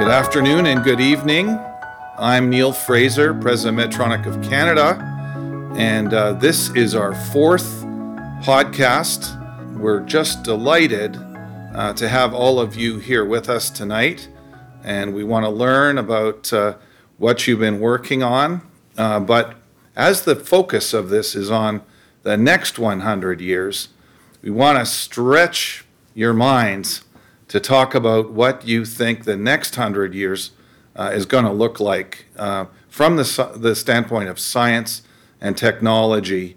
Good afternoon and good evening. I'm Neil Fraser, President of Medtronic of Canada, and this is our fourth podcast. We're just delighted to have all of you here with us tonight, and we want to learn about what you've been working on. But as the focus of this is on the next 100 years, we want to stretch your minds to talk about what you think the next 100 years is going to look like from the standpoint of science and technology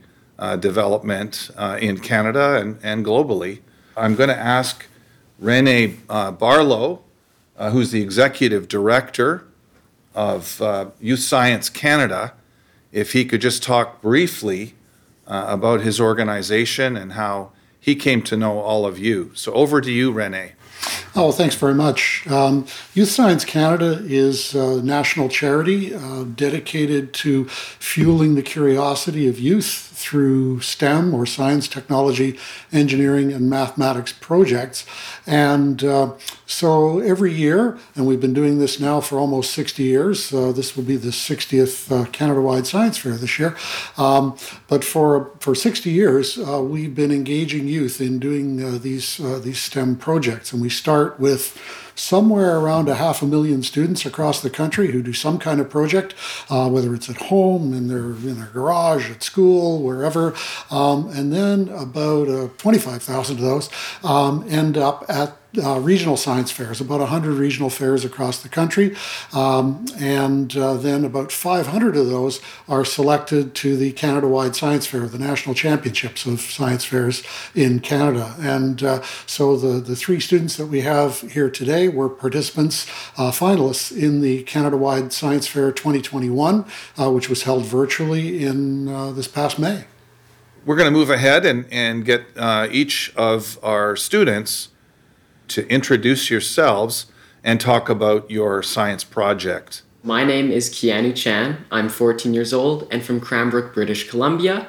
development in Canada and globally. I'm going to ask Rene Barlow, who's the Executive Director of Youth Science Canada, if he could just talk briefly about his organization and how he came to know all of you. So over to you, Rene. Oh, thanks very much. Youth Science Canada is a national charity dedicated to fueling the curiosity of youth through STEM, or science, technology, engineering, and mathematics projects. And so every year, and we've been doing this now for almost 60 years, this will be the 60th Canada-wide Science Fair this year, but for 60 years, we've been engaging youth in doing these STEM projects. And we start with somewhere around 500,000 students across the country who do some kind of project, whether it's at home, in their garage, at school, wherever. And then about 25,000 of those end up at regional science fairs, about 100 regional fairs across the country. And then about 500 of those are selected to the Canada-wide Science Fair, the National Championships of Science Fairs in Canada. And so the three students that we have here today were participants, finalists in the Canada-wide Science Fair 2021, which was held virtually in this past May. We're going to move ahead and get each of our students to introduce yourselves and talk about your science project. My name is Keanu Chan. I'm 14 years old and from Cranbrook, British Columbia.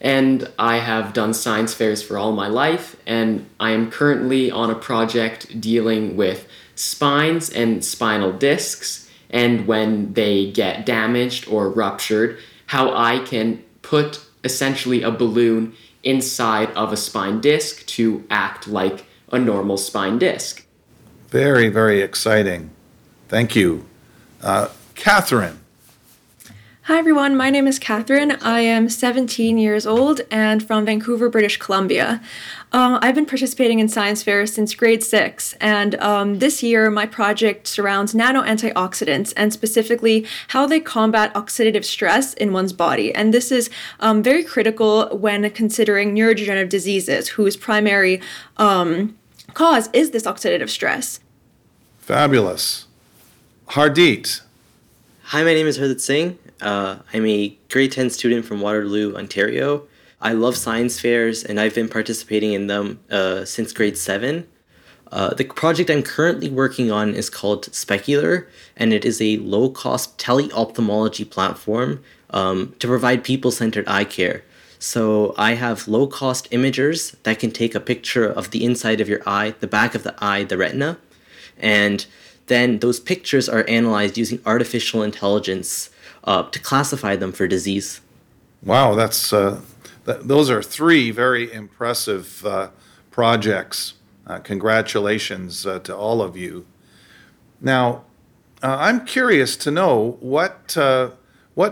And I have done science fairs for all my life. And I am currently on a project dealing with spines and spinal discs, and when they get damaged or ruptured, how I can put essentially a balloon inside of a spine disc to act like a normal spine disc. Very, very exciting. Thank you. Catherine. Hi, everyone. My name is Catherine. I am 17 years old and from Vancouver, British Columbia. I've been participating in science fairs since grade 6, and this year my project surrounds nano-antioxidants and specifically how they combat oxidative stress in one's body. And this is very critical when considering neurodegenerative diseases, whose primary cause is this oxidative stress. Fabulous. Hardit. Hi, my name is Hardit Singh. I'm a grade 10 student from Waterloo, Ontario. I love science fairs, and I've been participating in them since grade 7. The project I'm currently working on is called Specular, and it is a low-cost teleophthalmology platform to provide people-centered eye care. So I have low-cost imagers that can take a picture of the inside of your eye, the back of the eye, the retina, and then those pictures are analyzed using artificial intelligence to classify them for disease. Wow, that's those are three very impressive projects. Congratulations to all of you. Now, I'm curious to know what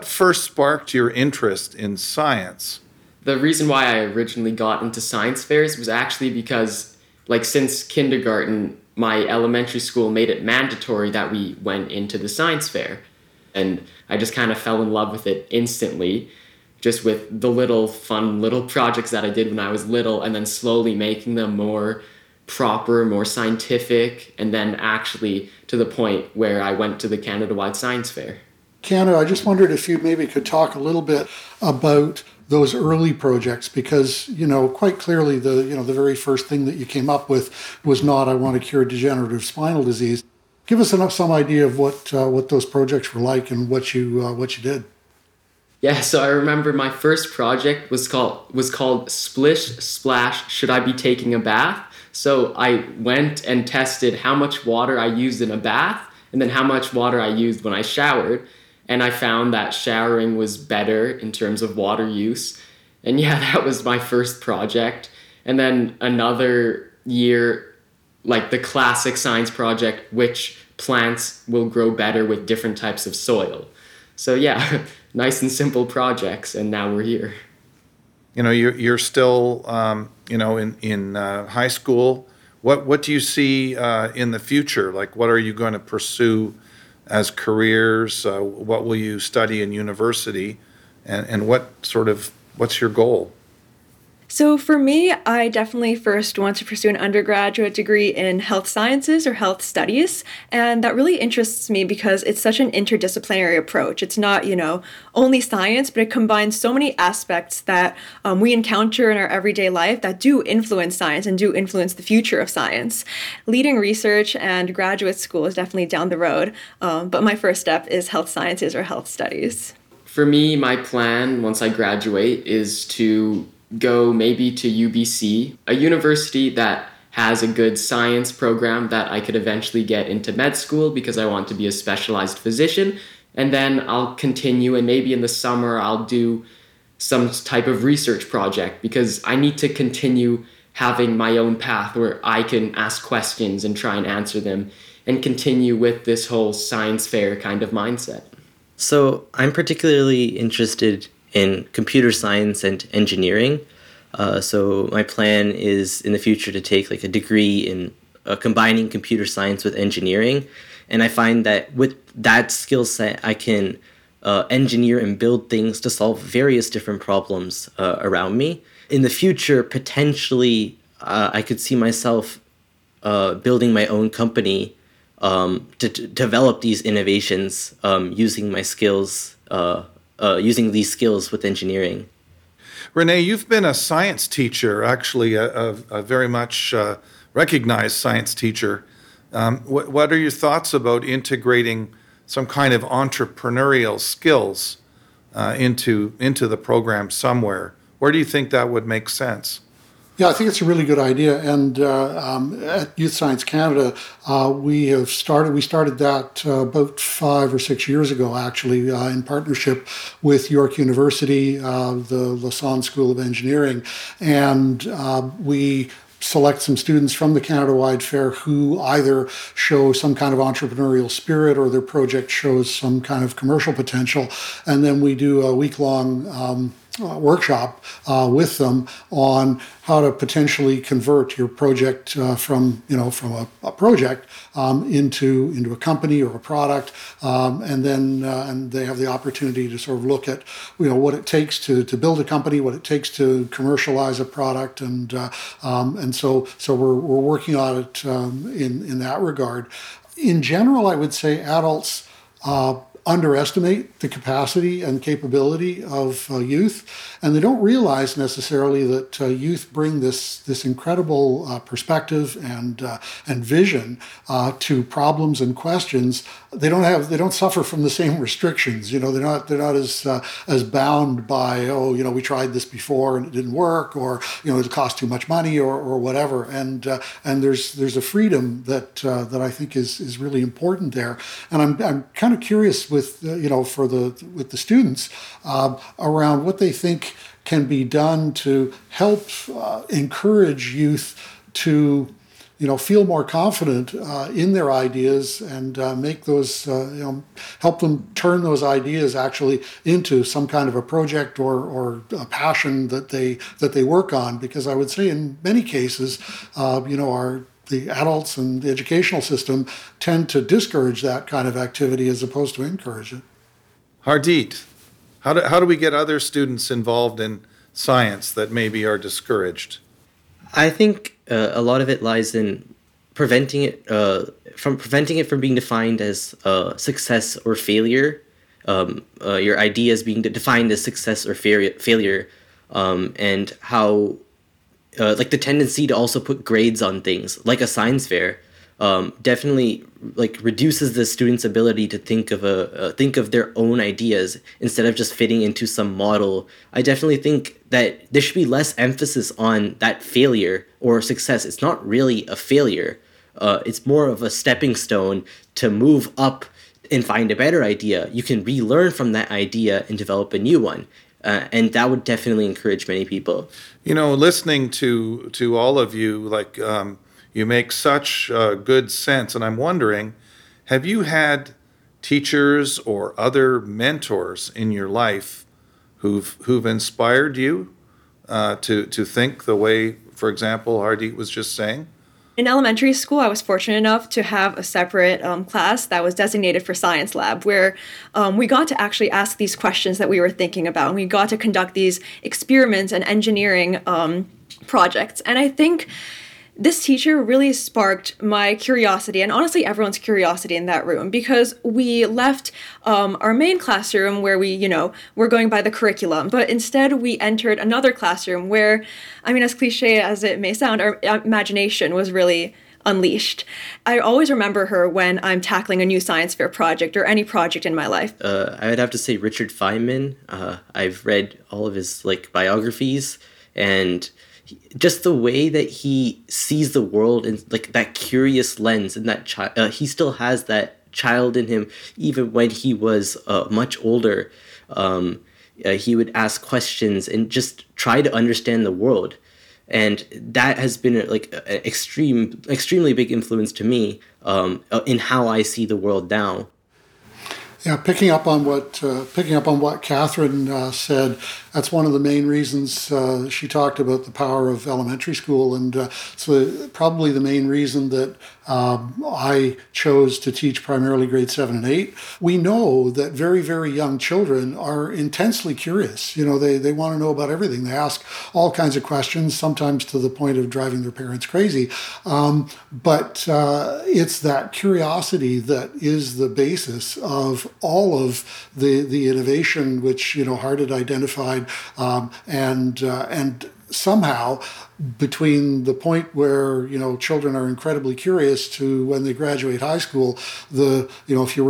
first sparked your interest in science. The reason why I originally got into science fairs was actually because, like, since kindergarten, my elementary school made it mandatory that we went into the science fair. And I just kind of fell in love with it instantly, just with the little fun little projects that I did when I was little, and then slowly making them more proper, more scientific, and then actually to the point where I went to the Canada-wide Science Fair. Keanu, I just wondered if you maybe could talk a little bit about those early projects, because, you know, quite clearly the very first thing that you came up with was not, I want to cure degenerative spinal disease. Give us some idea of what those projects were like and what you did. Yeah, so I remember my first project was called Splish Splash, Should I Be Taking a Bath? So I went and tested how much water I used in a bath and then how much water I used when I showered. And I found that showering was better in terms of water use. And yeah, that was my first project. And then another year, like the classic science project, which plants will grow better with different types of soil. So yeah, nice and simple projects. And now we're here. You know, you're still, in high school. What do you see in the future? Like, what are you going to pursue as careers? What will you study in university? And what's your goal? So for me, I definitely first want to pursue an undergraduate degree in health sciences or health studies. And that really interests me because it's such an interdisciplinary approach. It's not, only science, but it combines so many aspects that we encounter in our everyday life that do influence science and do influence the future of science. Leading research and graduate school is definitely down the road. But my first step is health sciences or health studies. For me, my plan once I graduate is to go maybe to UBC, a university that has a good science program that I could eventually get into med school because I want to be a specialized physician. And then I'll continue, and maybe in the summer I'll do some type of research project because I need to continue having my own path where I can ask questions and try and answer them and continue with this whole science fair kind of mindset. So I'm particularly interested in computer science and engineering. So my plan is in the future to take like a degree in combining computer science with engineering. And I find that with that skill set, I can engineer and build things to solve various different problems around me. In the future, potentially, I could see myself building my own company to develop these innovations using my skills using these skills with engineering. Rene, you've been a science teacher, actually a very much recognized science teacher. What are your thoughts about integrating some kind of entrepreneurial skills into the program somewhere? Where do you think that would make sense? Yeah, I think it's a really good idea. And at Youth Science Canada, we started that about 5 or 6 years ago, actually, in partnership with York University, the Lassonde School of Engineering. And we select some students from the Canada-wide fair who either show some kind of entrepreneurial spirit or their project shows some kind of commercial potential. And then we do a week-long workshop with them on how to potentially convert your project from a project into a company or a product, and they have the opportunity to sort of look at what it takes to build a company, what it takes to commercialize a product, and so we're working on it in that regard. In general, I would say adults underestimate the capacity and capability of youth, and they don't realize necessarily that youth bring this incredible perspective and vision to problems and questions. They don't suffer from the same restrictions. They're not as bound by we tried this before and it didn't work, or it cost too much money or whatever. And there's a freedom that I think is really important there. And I'm kind of curious with the students around what they think can be done to help encourage youth to feel more confident in their ideas and make those help them turn those ideas actually into some kind of a project or a passion that they work on. Because I would say in many cases the adults and the educational system tend to discourage that kind of activity as opposed to encourage it. Hardit, how do we get other students involved in science that maybe are discouraged? I think a lot of it lies in preventing it from being defined as success or failure. Your ideas being defined as success or failure, and how. Like the tendency to also put grades on things, like a science fair, definitely like reduces the students' ability to think of their own ideas instead of just fitting into some model. I definitely think that there should be less emphasis on that failure or success. It's not really a failure. it's more of a stepping stone to move up and find a better idea. You can relearn from that idea and develop a new one. And that would definitely encourage many people. You know, listening to all of you, like you make such good sense. And I'm wondering, have you had teachers or other mentors in your life who've inspired you to think the way, for example, Hardit was just saying? In elementary school, I was fortunate enough to have a separate class that was designated for science lab, where we got to actually ask these questions that we were thinking about, and we got to conduct these experiments and engineering projects. And I think this teacher really sparked my curiosity, and honestly everyone's curiosity in that room, because we left our main classroom where we, you know, were going by the curriculum, but instead we entered another classroom where, I mean, as cliche as it may sound, our imagination was really unleashed. I always remember her when I'm tackling a new science fair project or any project in my life. I would have to say Richard Feynman. I've read all of his biographies, and just the way that he sees the world and that curious lens and that child, he still has that child in him, even when he was much older. He would ask questions and just try to understand the world. And that has been an extremely big influence to me in how I see the world now. Yeah, picking up on what Catherine said, that's one of the main reasons she talked about the power of elementary school, and so probably the main reason that I chose to teach primarily grade 7 and 8. We know that very, very young children are intensely curious. You know, they want to know about everything. They ask all kinds of questions, sometimes to the point of driving their parents crazy. But it's that curiosity that is the basis of all of the innovation, which, you know, Hardit identified, and somehow between the point where, you know, children are incredibly curious to when they graduate high school, if you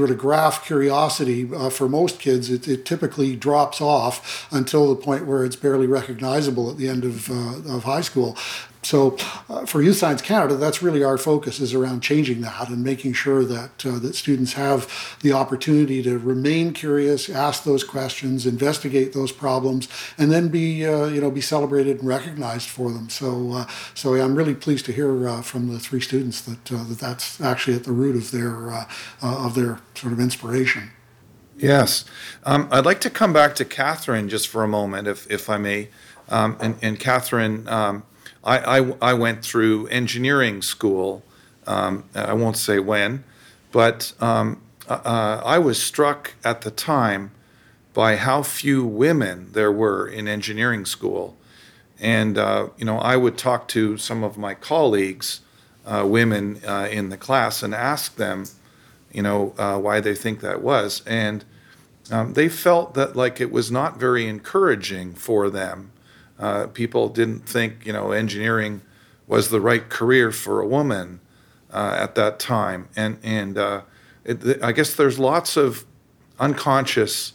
were to graph curiosity for most kids, it typically drops off until the point where it's barely recognizable at the end of high school. So for Youth Science Canada, that's really our focus, is around changing that and making sure that that students have the opportunity to remain curious, ask those questions, investigate those problems, and then be celebrated and recognized for them. So I'm really pleased to hear from the three students that's actually at the root of their sort of inspiration. Yes, I'd like to come back to Catherine just for a moment, if I may, and Catherine. I went through engineering school, I won't say when, but I was struck at the time by how few women there were in engineering school. And, I would talk to some of my colleagues, women in the class, and ask them, why they think that was. And they felt that it was not very encouraging for them. People didn't think, engineering was the right career for a woman at that time. And I guess there's lots of unconscious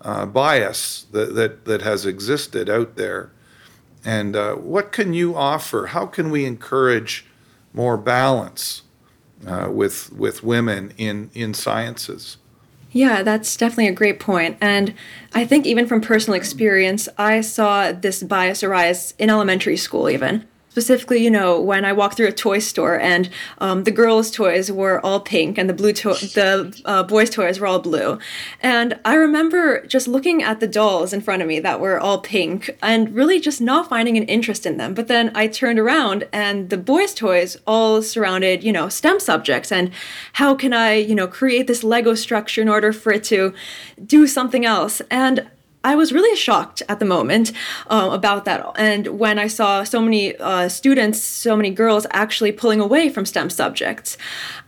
bias that has existed out there. And what can you offer? How can we encourage more balance with women in sciences? Yeah, that's definitely a great point. And I think even from personal experience, I saw this bias arise in elementary school even. Specifically, when I walked through a toy store and the girls' toys were all pink and the boys' toys were all blue. And I remember just looking at the dolls in front of me that were all pink and really just not finding an interest in them. But then I turned around and the boys' toys all surrounded, STEM subjects. And how can I, create this Lego structure in order for it to do something else? And I was really shocked at the moment about that. And when I saw so many students, so many girls actually pulling away from STEM subjects,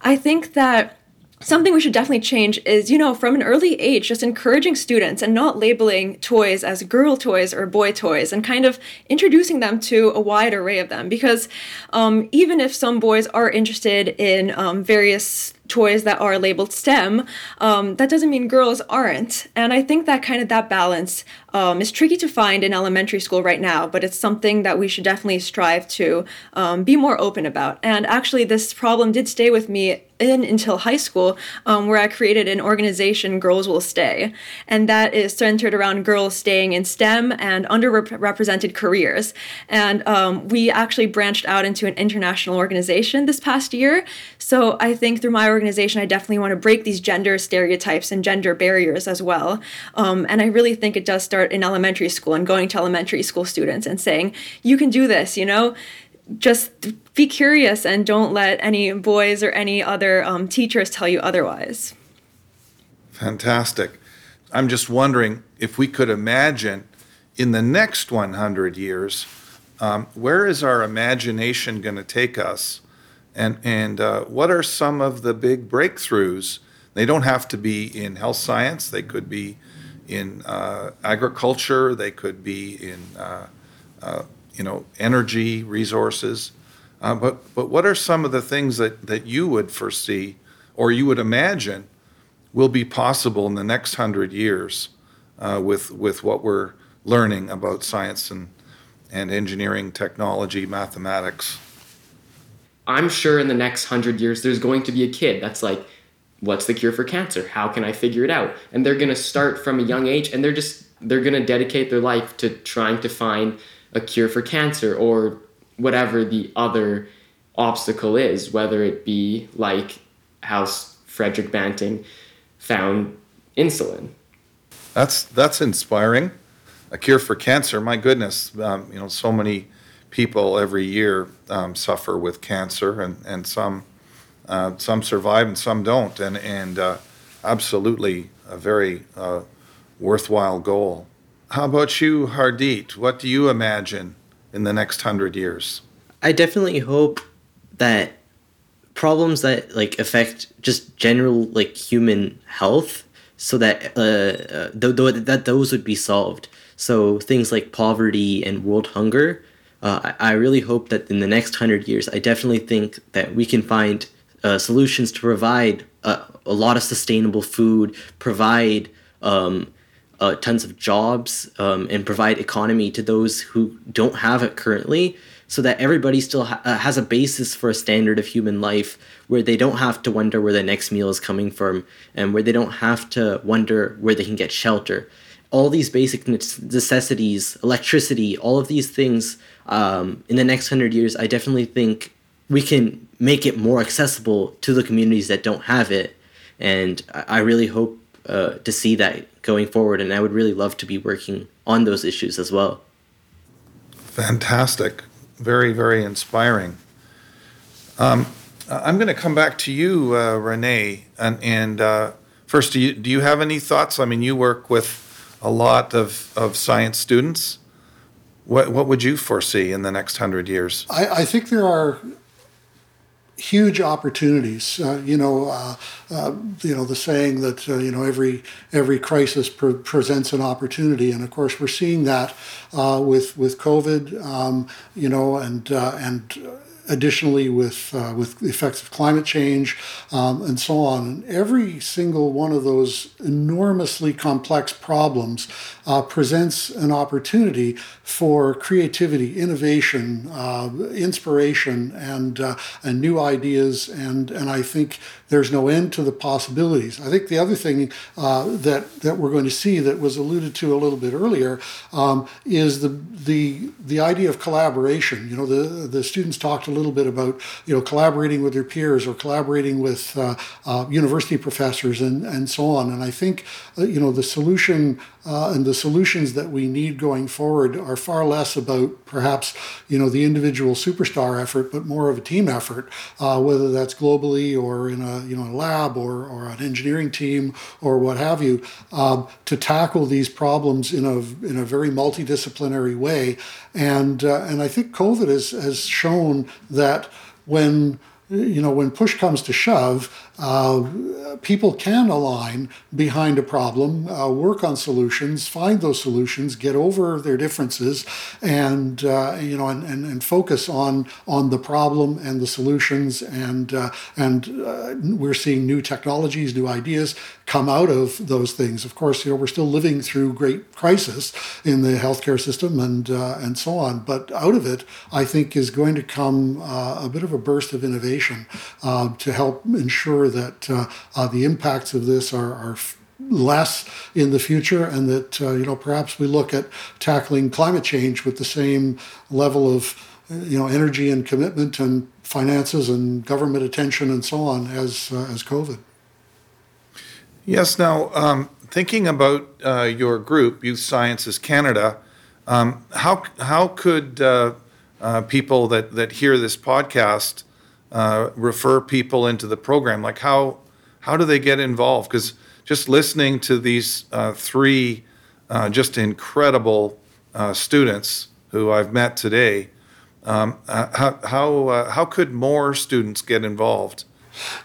I think that Something we should definitely change is, you know, from an early age, just encouraging students and not labeling toys as girl toys or boy toys and kind of introducing them to a wide array of them. Because even if some boys are interested in various toys that are labeled STEM, that doesn't mean girls aren't. And I think that kind of that balance is tricky to find in elementary school right now, but it's something that we should definitely strive to be more open about. And actually, this problem did stay with me until high school, where I created an organization, Girls Will Stay. And that is centered around girls staying in STEM and underrepresented careers. And we actually branched out into an international organization this past year. So I think through my organization, I definitely want to break these gender stereotypes and gender barriers as well. And I really think it does start in elementary school and going to elementary school students and saying, you can do this, you know, just be curious and don't let any boys or any other teachers tell you otherwise. Fantastic. I'm just wondering if we could imagine in the next 100 years, where is our imagination going to take us? And what are some of the big breakthroughs? They don't have to be in health science. They could be in agriculture. They could be in energy resources. But what are some of the things that you would foresee or you would imagine will be possible in the next 100 years with what we're learning about science and engineering, technology, mathematics? I'm sure in the next 100 years, there's going to be a kid that's like, what's the cure for cancer? How can I figure it out? And they're going to start from a young age, and they're going to dedicate their life to trying to find a cure for cancer or whatever the other obstacle is, whether it be like how Frederick Banting found insulin. That's inspiring. A cure for cancer. My goodness, so many people every year suffer with cancer, and some survive and some don't, and absolutely a very worthwhile goal. How about you, Hardit? What do you imagine in the next 100 years? I definitely hope that problems that affect just general human health, so that that those would be solved. So things like poverty and world hunger. I really hope that in the next 100 years, I definitely think that we can find solutions to provide a lot of sustainable food, provide tons of jobs, and provide economy to those who don't have it currently, so that everybody still has a basis for a standard of human life where they don't have to wonder where their next meal is coming from, and where they don't have to wonder where they can get shelter. All these basic necessities, electricity, all of these things, in the next 100 years, I definitely think we can make it more accessible to the communities that don't have it. And I really hope to see that going forward. And I would really love to be working on those issues as well. Fantastic. Very, very inspiring. I'm going to come back to you, Rene. And first, do you have any thoughts? I mean, you work with a lot of science students. What would you foresee in the next 100 years? I think there are huge opportunities. The saying that every crisis presents an opportunity, and of course we're seeing that with COVID, and additionally with the effects of climate change and so on. And every single one of those enormously complex problems presents an opportunity for creativity, innovation, inspiration, and new ideas. And I think there's no end to the possibilities. I think the other thing that we're going to see that was alluded to a little bit earlier is the idea of collaboration. The students talked a little bit about collaborating with their peers or collaborating with university professors and so on. And I think the solution and the solutions that we need going forward are far less about perhaps the individual superstar effort, but more of a team effort, whether that's globally or in a a lab or an engineering team or what have you, to tackle these problems in a very multidisciplinary way. And I think COVID has shown that when push comes to shove, People can align behind a problem, work on solutions, find those solutions, get over their differences, and and focus on the problem and the solutions. And we're seeing new technologies, new ideas come out of those things. Of course, we're still living through great crisis in the healthcare system and so on. But out of it, I think, is going to come a bit of a burst of innovation to help ensure that the impacts of this are less in the future, and that perhaps we look at tackling climate change with the same level of energy and commitment and finances and government attention and so on as COVID. Yes. Now, thinking about your group, Youth Sciences Canada, how could people that hear this podcast refer people into the program? Like how do they get involved? Because just listening to these three just incredible students who I've met today, how could more students get involved?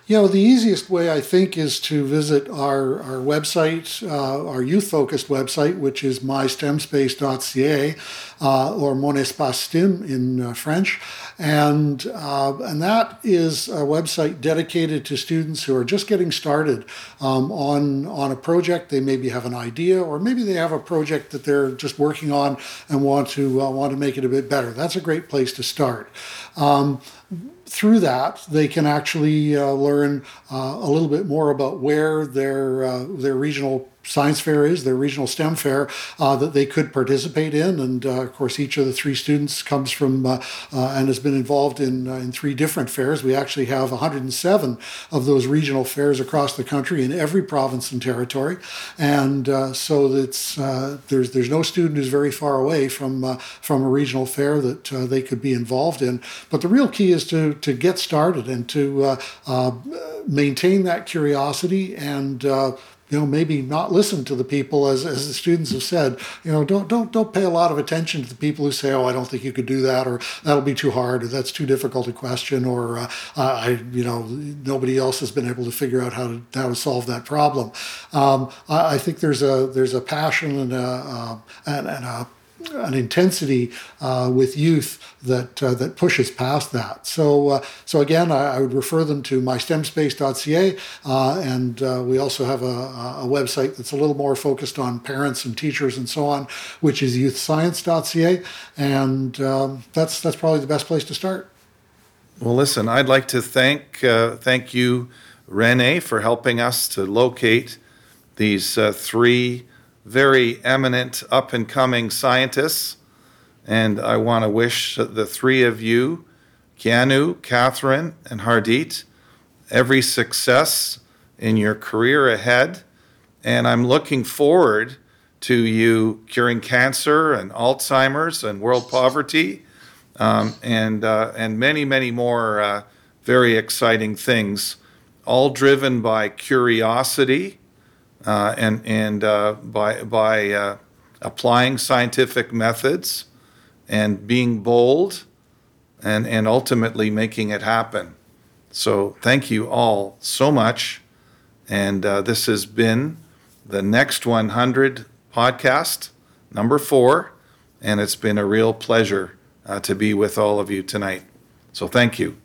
The easiest way, I think, is to visit our website, our youth-focused website, which is mystemspace.ca, or Mon Espace STEM in French. And that is a website dedicated to students who are just getting started on a project. They maybe have an idea, or maybe they have a project that they're just working on and want to make it a bit better. That's a great place to start. Through that, they can actually learn a little bit more about where their regional science fair is, their regional STEM fair that they could participate in. And of course, each of the three students comes from and has been involved in three different fairs. We actually have 107 of those regional fairs across the country in every province and territory. And so it's, there's no student who's very far away from a regional fair that they could be involved in. But the real key is to get started and to maintain that curiosity and maybe not listen to the people, as the students have said. Don't pay a lot of attention to the people who say, "Oh, I don't think you could do that," or "That'll be too hard," or "That's too difficult a question," or nobody else has been able to figure out how to solve that problem. I think there's a passion and an intensity with youth that pushes past that. So again, I would refer them to mystemspace.ca, and we also have a website that's a little more focused on parents and teachers and so on, which is youthscience.ca, and that's probably the best place to start. Well, listen, I'd like to thank you, Rene, for helping us to locate these three very eminent up-and-coming scientists. And I want to wish the three of you, Keanu, Catherine, and Hardit, every success in your career ahead. And I'm looking forward to you curing cancer and Alzheimer's and world poverty and many, many more very exciting things, all driven by curiosity and by applying scientific methods and being bold and ultimately making it happen. So thank you all so much. And this has been the Next 100 podcast, number 4. And it's been a real pleasure to be with all of you tonight. So thank you.